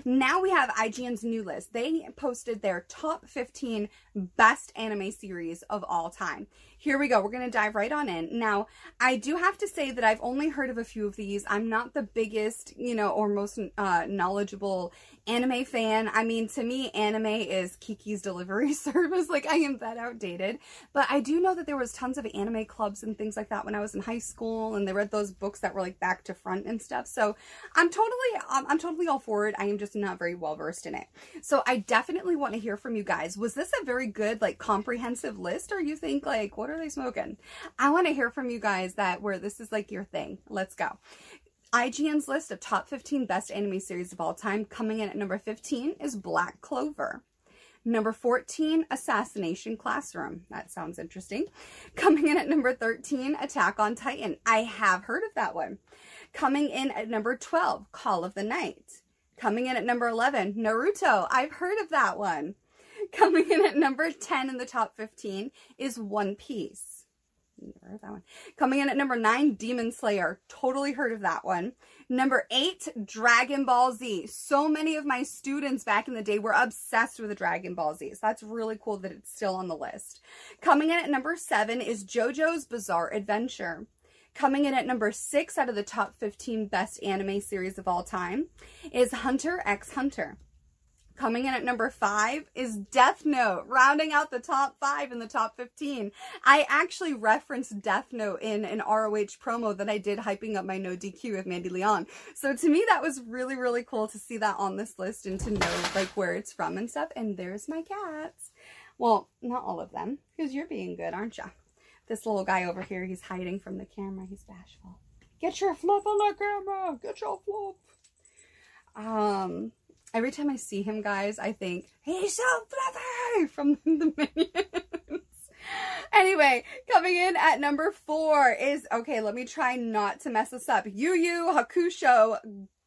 Now we have I G N's new list. They posted their top fifteen best anime series of all time. Here we go. We're going to dive right on in. Now, I do have to say that I've only heard of a few of these. I'm not the biggest, you know, or most uh, knowledgeable anime fan. I mean, to me, anime is Kiki's Delivery Service. Like, I am that outdated. But I do know that there was tons of anime clubs and things like that when I was in high school, and they read those books that were, like, back to front and stuff. So, I'm totally, um, I'm totally all for it. I am just not very well-versed in it. So, I definitely want to hear from you guys. Was this a very good, like, comprehensive list? Or you think, like, what are they smoking? I want to hear from you guys that where this is like your thing. Let's go. I G N's list of top fifteen best anime series of all time, coming in at number fifteen is Black Clover. Number fourteen, Assassination Classroom. That sounds interesting. Coming in at number thirteen, Attack on Titan. I have heard of that one. Coming in at number twelve, Call of the Night. Coming in at number eleven, Naruto. I've heard of that one. Coming in at number ten in the top fifteen is One Piece. Never heard that one. Coming in at number nine, Demon Slayer. Totally heard of that one. Number eight, Dragon Ball Z. So many of my students back in the day were obsessed with the Dragon Ball Z. So that's really cool that it's still on the list. Coming in at number seven is JoJo's Bizarre Adventure. Coming in at number six out of the top fifteen best anime series of all time is Hunter x Hunter. Coming in at number five is Death Note, rounding out the top five in the top fifteen. I actually referenced Death Note in an R O H promo that I did hyping up my No D Q with Mandy Leon. So to me, that was really, really cool to see that on this list and to know like where it's from and stuff. And there's my cats. Well, not all of them, because you're being good, aren't you? This little guy over here, he's hiding from the camera. He's bashful. Get your fluff on the camera. Get your fluff. Um... Every time I see him, guys, I think, he's so fluffy from the Minions. Anyway, coming in at number four is, okay, let me try not to mess this up. Yu Yu Hakusho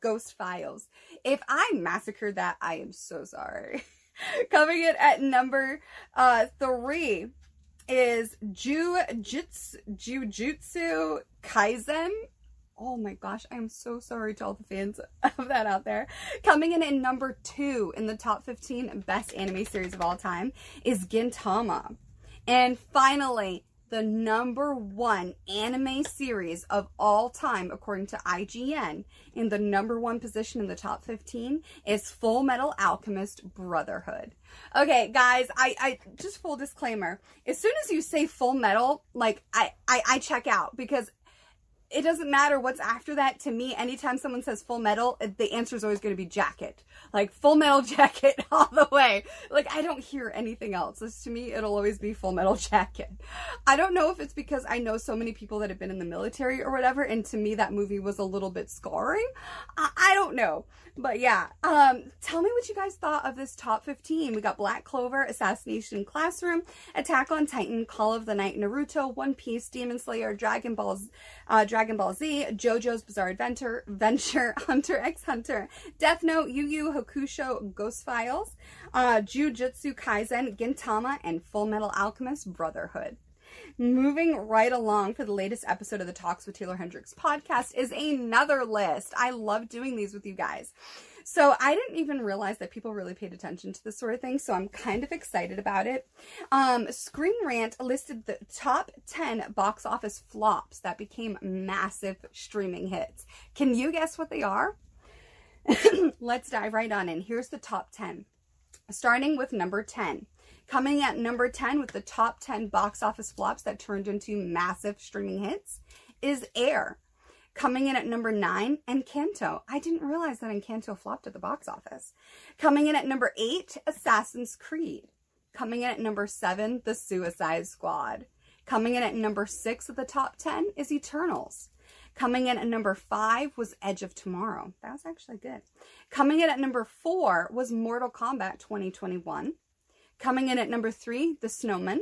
Ghost Files. If I massacred that, I am so sorry. Coming in at number uh, three is Jujutsu, Jujutsu Kaisen. Oh my gosh, I'm so sorry to all the fans of that out there. Coming in at number two in the top fifteen best anime series of all time is Gintama. And finally, the number one anime series of all time, according to I G N, in the number one position in the top fifteen is Full Metal Alchemist Brotherhood. Okay, guys, I, I just full disclaimer. As soon as you say Full Metal, like I, I, I check out because it doesn't matter what's after that. To me, anytime someone says Full Metal, the answer is always going to be Jacket. Like, Full Metal Jacket all the way. Like, I don't hear anything else. It's, to me, it'll always be Full Metal Jacket. I don't know if it's because I know so many people that have been in the military or whatever, and to me, that movie was a little bit scarring. I, I don't know. But, yeah. Um, tell me what you guys thought of this top fifteen. We got Black Clover, Assassination Classroom, Attack on Titan, Call of the Night, Naruto, One Piece, Demon Slayer, Dragon Ball Z, uh, Dragon Ball Z, JoJo's Bizarre Adventure, Venture, Hunter x Hunter, Death Note, Yu Yu Hakusho, Ghost Files, uh, Jujutsu Kaisen, Gintama, and Full Metal Alchemist Brotherhood. Moving right along, for the latest episode of the Talks with Taeler Hendrix podcast is another list. I love doing these with you guys. So I didn't even realize that people really paid attention to this sort of thing, so I'm kind of excited about it. Um, Screen Rant listed the top ten box office flops that became massive streaming hits. Can you guess what they are? Let's dive right on in. Here's the top ten. Starting with number ten. Coming at number ten with the top ten box office flops that turned into massive streaming hits is Air. Coming in at number nine, Encanto. I didn't realize that Encanto flopped at the box office. Coming in at number eight, Assassin's Creed. Coming in at number seven, The Suicide Squad. Coming in at number six of the top ten is Eternals. Coming in at number five was Edge of Tomorrow. That was actually good. Coming in at number four was Mortal Kombat twenty twenty-one. Coming in at number three, The Snowman.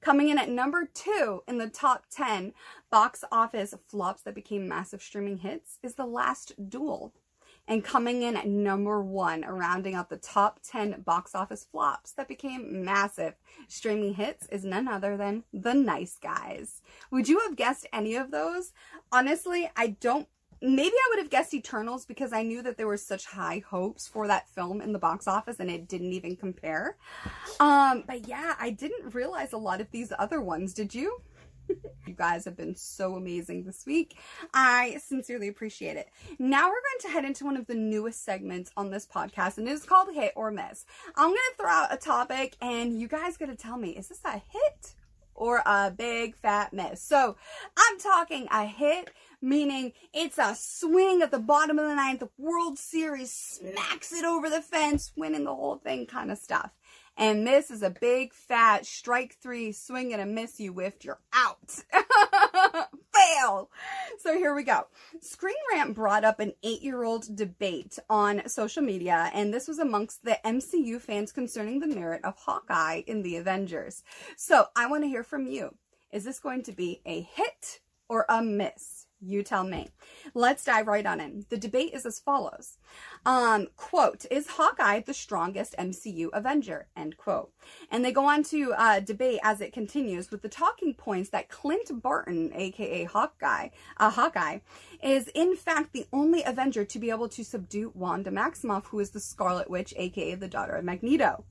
Coming in at number two in the top ten box office flops that became massive streaming hits is The Last Duel. And coming in at number one, rounding out the top ten box office flops that became massive streaming hits, is none other than The Nice Guys. Would you have guessed any of those? Honestly, I don't. Maybe I would have guessed Eternals because I knew that there were such high hopes for that film in the box office and it didn't even compare. Um, but yeah, I didn't realize a lot of these other ones, did you? You guys have been so amazing this week. I sincerely appreciate it. Now we're going to head into one of the newest segments on this podcast, and it is called Hit or Miss. I'm going to throw out a topic, and you guys got to tell me, is this a hit or a big fat miss? So I'm talking a hit, meaning it's a swing at the bottom of the ninth, the World Series smacks it over the fence, winning the whole thing kind of stuff. And miss is a big fat strike three, swing and a miss, you whiffed, you're out. Fail. So here we go. Screen Rant brought up an eight-year-old debate on social media, and this was amongst the M C U fans concerning the merit of Hawkeye in the Avengers. So I want to hear from you. Is this going to be a hit or a miss? You tell me. Let's dive right on in. The debate is as follows. Um, quote, is Hawkeye the strongest M C U Avenger? End quote. And they go on to uh, debate as it continues with the talking points that Clint Barton, aka Hawkeye, uh, Hawkeye, is in fact the only Avenger to be able to subdue Wanda Maximoff, who is the Scarlet Witch, aka the daughter of Magneto.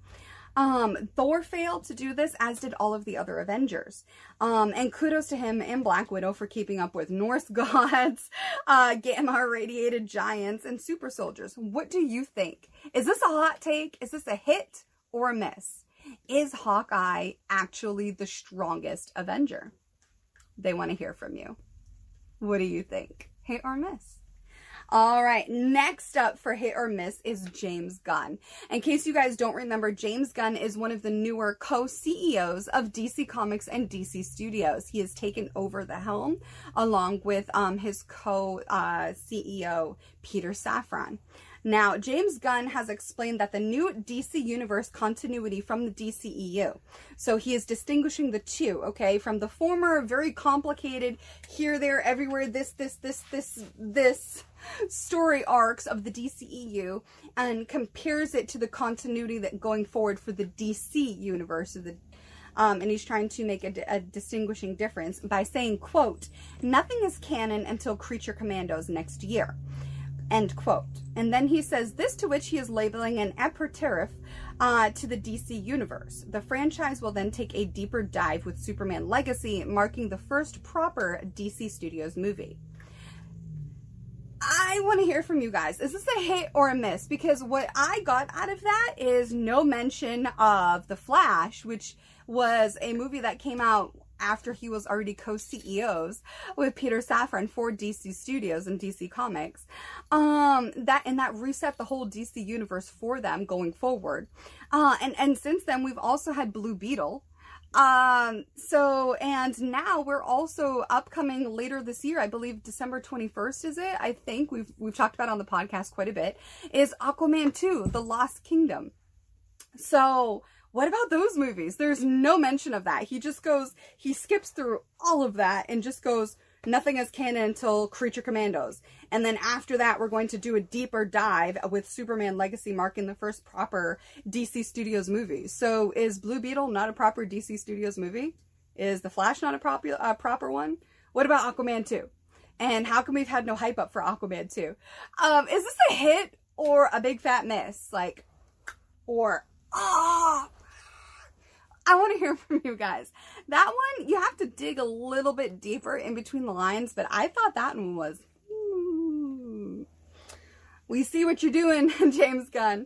Um, Thor failed to do this, as did all of the other Avengers. Um, and kudos to him and Black Widow for keeping up with Norse gods, uh, gamma-irradiated giants, and super soldiers. What do you think? Is this a hot take? Is this a hit or a miss? Is Hawkeye actually the strongest Avenger? They want to hear from you. What do you think? Hit or miss? All right, next up for hit or miss is James Gunn. In case you guys don't remember, James Gunn is one of the newer co-C E Os of D C Comics and D C Studios. He has taken over the helm along with um, his co-C E O, uh, Peter Safran. Now, James Gunn has explained that the new D C Universe continuity from the D C E U. So he is distinguishing the two, okay, from the former very complicated here, there, everywhere, this, this, this, this, this story arcs of the D C E U, and compares it to the continuity that going forward for the D C Universe of the Um, and he's trying to make a, a distinguishing difference by saying, quote, nothing is canon until Creature Commandos next year. End quote. And then he says this, to which he is labeling an aperitif uh, to the D C Universe. The franchise will then take a deeper dive with Superman Legacy, marking the first proper D C Studios movie. I want to hear from you guys. Is this a hit or a miss? Because what I got out of that is no mention of The Flash, which was a movie that came out after he was already co-C E Os with Peter Safran for D C Studios and D C Comics. Um, that and that reset the whole D C universe for them going forward. Uh, and, and since then, we've also had Blue Beetle. Um, so, and now we're also upcoming later this year, I believe December twenty-first is it? I think we've, we've talked about it on the podcast quite a bit, is Aquaman two, The Lost Kingdom. So what about those movies? There's no mention of that. He just goes, he skips through all of that and just goes, nothing is canon until Creature Commandos. And then after that, we're going to do a deeper dive with Superman Legacy marking the first proper D C Studios movie. So is Blue Beetle not a proper D C Studios movie? Is The Flash not a proper, uh, proper one? What about Aquaman two? And how come we've had no hype up for Aquaman two? Um, is this a hit or a big fat miss? Like, or, ah, oh, I want to hear from you guys. That one, you have to dig a little bit deeper in between the lines, but I thought that one was, hmm. We see what you're doing, James Gunn.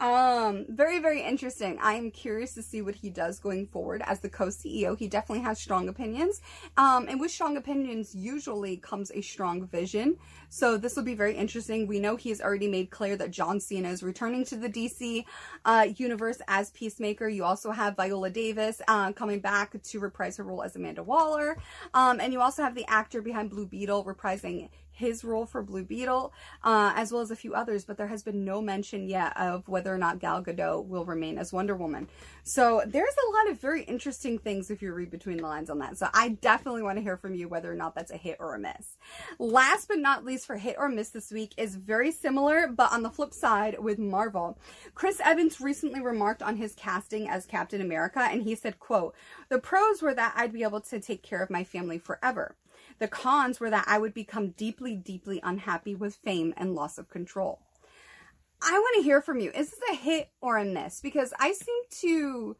Um, very, very interesting. I am curious to see what he does going forward as the co-C E O. He definitely has strong opinions. Um, and with strong opinions usually comes a strong vision. So this will be very interesting. We know he's already made clear that John Cena is returning to the D C uh, universe as Peacemaker. You also have Viola Davis uh, coming back to reprise her role as Amanda Waller. Um, and you also have the actor behind Blue Beetle reprising his role for Blue Beetle, uh, as well as a few others. But there has been no mention yet of whether or not Gal Gadot will remain as Wonder Woman. So there's a lot of very interesting things if you read between the lines on that. So I definitely want to hear from you whether or not that's a hit or a miss. Last but not least, for hit or miss this week is very similar, but on the flip side with Marvel. Chris Evans recently remarked on his casting as Captain America, and he said, quote, "The pros were that I'd be able to take care of my family forever. The cons were that I would become deeply, deeply unhappy with fame and loss of control." I want to hear from you. Is this a hit or a miss? Because I seem to,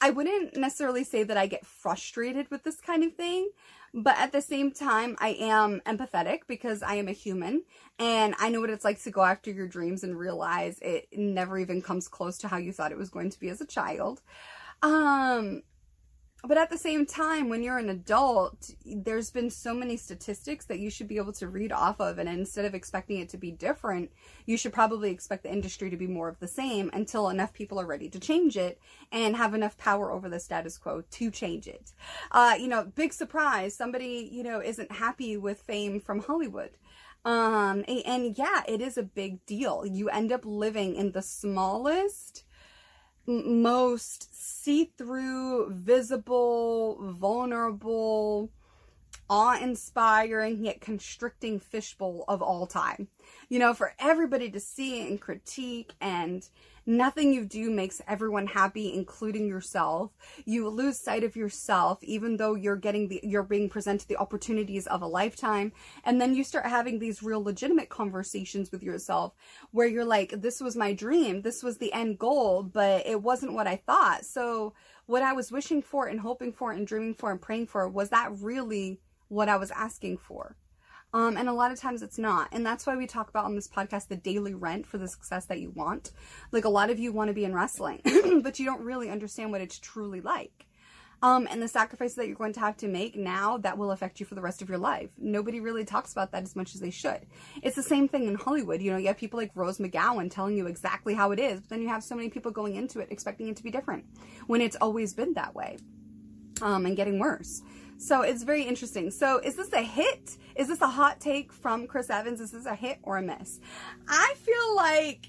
I wouldn't necessarily say that I get frustrated with this kind of thing, but at the same time, I am empathetic because I am a human and I know what it's like to go after your dreams and realize it never even comes close to how you thought it was going to be as a child. Um... But at the same time, when you're an adult, there's been so many statistics that you should be able to read off of. And instead of expecting it to be different, you should probably expect the industry to be more of the same until enough people are ready to change it and have enough power over the status quo to change it. Uh, you know, big surprise. Somebody, you know, isn't happy with fame from Hollywood. Um, and, and yeah, it is a big deal. You end up living in the smallest, most see-through, visible, vulnerable, awe-inspiring, yet constricting fishbowl of all time. You know, for everybody to see and critique, and nothing you do makes everyone happy, including yourself. You lose sight of yourself, even though you're getting the, you're being presented the opportunities of a lifetime. And then you start having these real legitimate conversations with yourself where you're like, this was my dream. This was the end goal, but it wasn't what I thought. So what I was wishing for and hoping for and dreaming for and praying for, was that really what I was asking for? Um, and a lot of times it's not. And that's why we talk about on this podcast, the daily rent for the success that you want. Like, a lot of you want to be in wrestling, but you don't really understand what it's truly like. Um, and the sacrifices that you're going to have to make now that will affect you for the rest of your life. Nobody really talks about that as much as they should. It's the same thing in Hollywood. You know, you have people like Rose McGowan telling you exactly how it is, but then you have so many people going into it expecting it to be different when it's always been that way, um, and getting worse. So it's very interesting. So is this a hit? Is this a hot take from Chris Evans? Is this a hit or a miss? I feel like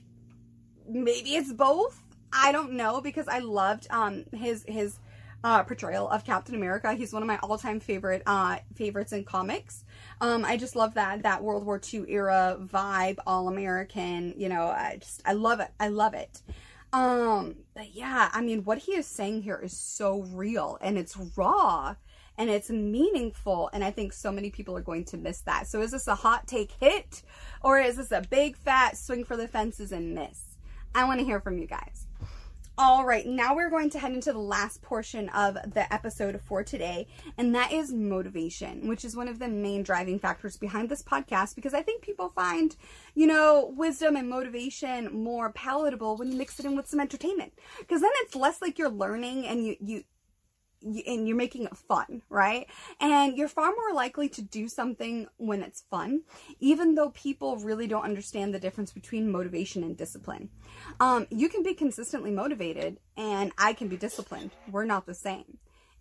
maybe it's both. I don't know, because I loved um, his his uh, portrayal of Captain America. He's one of my all-time favorite uh, favorites in comics. Um, I just love that that World War Two era vibe, all-American. You know, I just I love it. I love it. Um, but yeah, I mean, what he is saying here is so real, and it's raw. And it's meaningful, and I think so many people are going to miss that. So is this a hot take hit, or is this a big fat swing for the fences and miss? I want to hear from you guys. All right, now we're going to head into the last portion of the episode for today, and that is motivation, which is one of the main driving factors behind this podcast, because I think people find, you know, wisdom and motivation more palatable when you mix it in with some entertainment, because then it's less like you're learning and you you and you're making it fun, right? And you're far more likely to do something when it's fun, even though people really don't understand the difference between motivation and discipline. Um, you can be consistently motivated and I can be disciplined. We're not the same.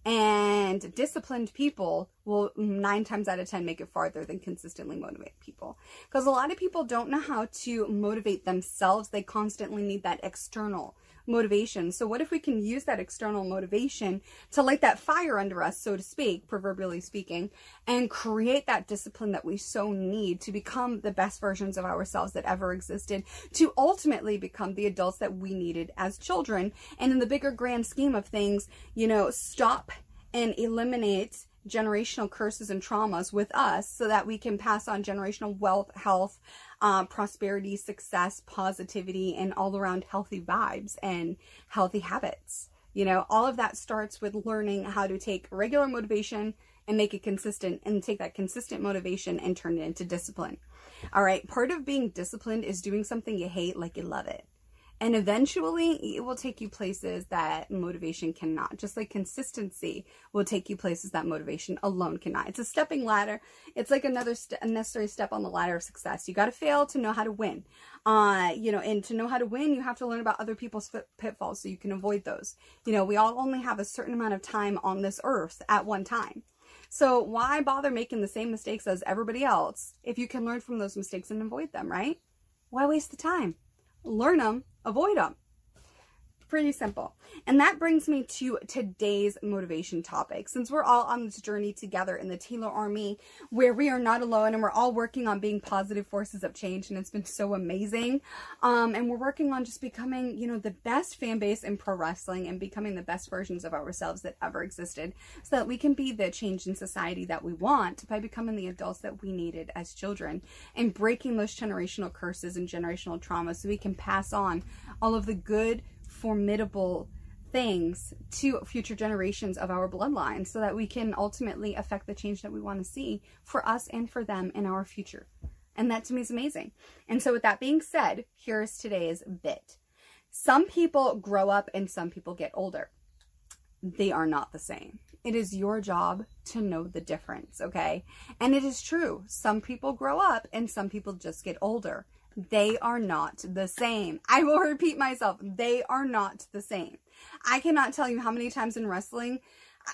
And disciplined people will nine times out of ten make it farther than consistently motivated people. Because a lot of people don't know how to motivate themselves. They constantly need that external motivation. So what if we can use that external motivation to light that fire under us, so to speak, proverbially speaking, and create that discipline that we so need to become the best versions of ourselves that ever existed, to ultimately become the adults that we needed as children. And in the bigger grand scheme of things, you know, stop and eliminate generational curses and traumas with us so that we can pass on generational wealth, health, um, prosperity, success, positivity, and all around healthy vibes and healthy habits. You know, all of that starts with learning how to take regular motivation and make it consistent, and take that consistent motivation and turn it into discipline. All right. Part of being disciplined is doing something you hate like you love it. And eventually, it will take you places that motivation cannot. Just like consistency will take you places that motivation alone cannot. It's a stepping ladder. It's like another st- necessary step on the ladder of success. You got to fail to know how to win. Uh, you know, and to know how to win, you have to learn about other people's fit- pitfalls so you can avoid those. You know, we all only have a certain amount of time on this earth at one time. So why bother making the same mistakes as everybody else if you can learn from those mistakes and avoid them, right? Why waste the time? Learn them. Avoid them. Pretty simple. And that brings me to today's motivation topic. Since we're all on this journey together in the Taeler Army, where we are not alone and we're all working on being positive forces of change, and it's been so amazing. Um, and we're working on just becoming, you know, the best fan base in pro wrestling and becoming the best versions of ourselves that ever existed so that we can be the change in society that we want by becoming the adults that we needed as children and breaking those generational curses and generational trauma so we can pass on all of the good, formidable things to future generations of our bloodline so that we can ultimately affect the change that we want to see for us and for them in our future. And that to me is amazing. And so with that being said, here's today's bit. Some people grow up and some people get older. They are not the same. It is your job to know the difference, okay? And it is true. Some people grow up and some people just get older. They are not the same. I will repeat myself. They are not the same. I cannot tell you how many times in wrestling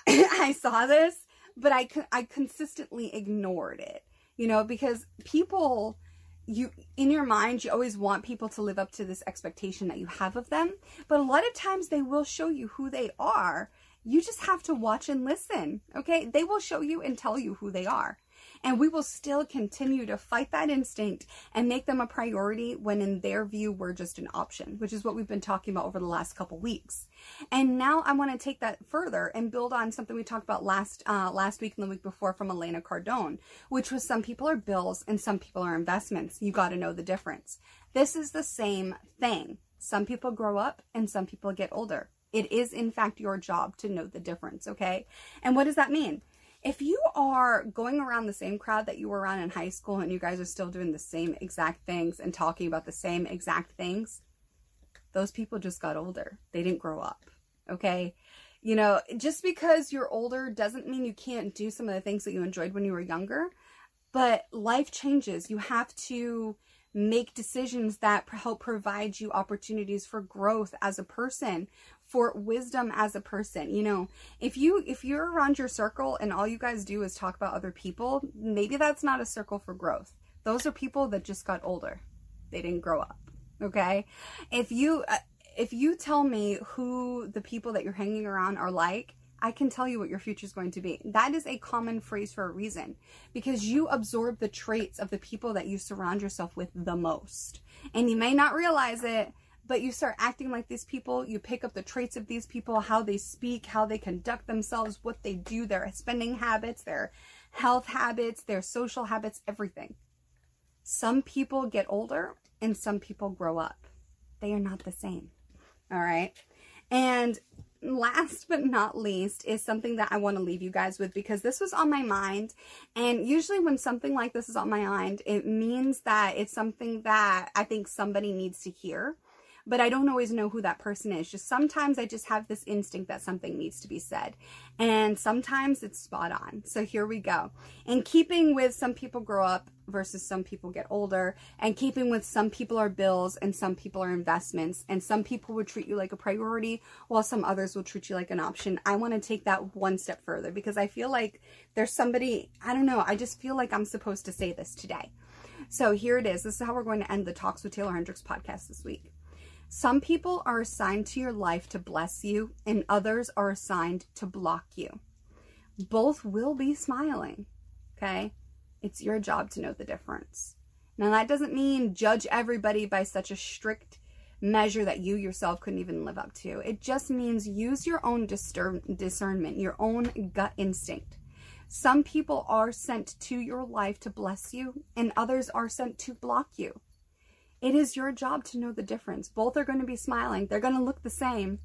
I saw this, but I, I consistently ignored it, you know, because people, you, in your mind, you always want people to live up to this expectation that you have of them. But a lot of times they will show you who they are. You just have to watch and listen. Okay. They will show you and tell you who they are. And we will still continue to fight that instinct and make them a priority when in their view, we're just an option, which is what we've been talking about over the last couple weeks. And now I want to take that further and build on something we talked about last, uh, last week and the week before from Elena Cardone, which was some people are bills and some people are investments. You got to know the difference. This is the same thing. Some people grow up and some people get older. It is in fact your job to know the difference. Okay. And what does that mean? If you are going around the same crowd that you were around in high school and you guys are still doing the same exact things and talking about the same exact things, those people just got older. They didn't grow up. Okay. You know, just because you're older doesn't mean you can't do some of the things that you enjoyed when you were younger, but life changes. You have to make decisions that help provide you opportunities for growth as a person, for wisdom as a person. You know, if you, if you're around your circle and all you guys do is talk about other people, maybe that's not a circle for growth. Those are people that just got older. They didn't grow up. Okay. If you, if you tell me who the people that you're hanging around are like, I can tell you what your future is going to be. That is a common phrase for a reason, because you absorb the traits of the people that you surround yourself with the most. And you may not realize it, but you start acting like these people. You pick up the traits of these people, how they speak, how they conduct themselves, what they do, their spending habits, their health habits, their social habits, everything. Some people get older and some people grow up. They are not the same. All right. And last but not least is something that I want to leave you guys with, because this was on my mind. And usually when something like this is on my mind, it means that it's something that I think somebody needs to hear. but I don't always know who that person is. Just sometimes I just have this instinct that something needs to be said, and sometimes it's spot on. So here we go. In keeping with some people grow up versus some people get older, and keeping with some people are bills and some people are investments, and some people would treat you like a priority while some others will treat you like an option. I want to take that one step further because I feel like there's somebody, I don't know, I just feel like I'm supposed to say this today. So here it is. This is how we're going to end the Talks with Taeler Hendrix podcast this week. Some people are assigned to your life to bless you, and others are assigned to block you. Both will be smiling, okay? It's your job to know the difference. Now, that doesn't mean judge everybody by such a strict measure that you yourself couldn't even live up to. It just means use your own discernment, your own gut instinct. Some people are sent to your life to bless you, and others are sent to block you. It is your job to know the difference. Both are going to be smiling. They're going to look the same.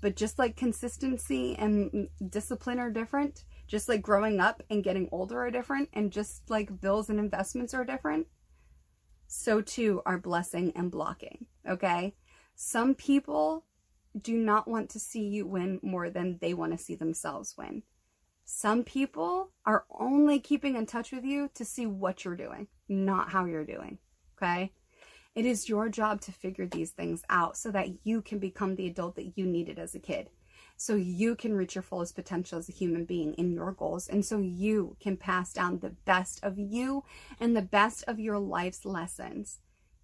But just like consistency and discipline are different, just like growing up and getting older are different, and just like bills and investments are different, so too are blessing and blocking, okay? Some people do not want to see you win more than they want to see themselves win. Some people are only keeping in touch with you to see what you're doing, not how you're doing, okay? It is your job to figure these things out so that you can become the adult that you needed as a kid, so you can reach your fullest potential as a human being in your goals, and so you can pass down the best of you and the best of your life's lessons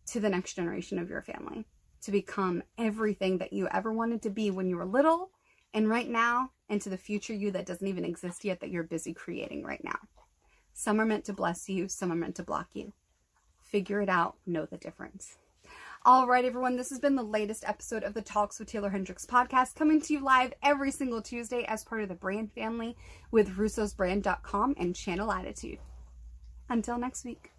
to the next generation of your family, to become everything that you ever wanted to be when you were little and right now, and to the future you that doesn't even exist yet that you're busy creating right now. Some are meant to bless you, some are meant to block you. Figure it out, know the difference. All right, everyone, this has been the latest episode of the Talks with Taeler Hendrix podcast, coming to you live every single Tuesday as part of the brand family with Russos Brand dot com and Channel Attitude. Until next week.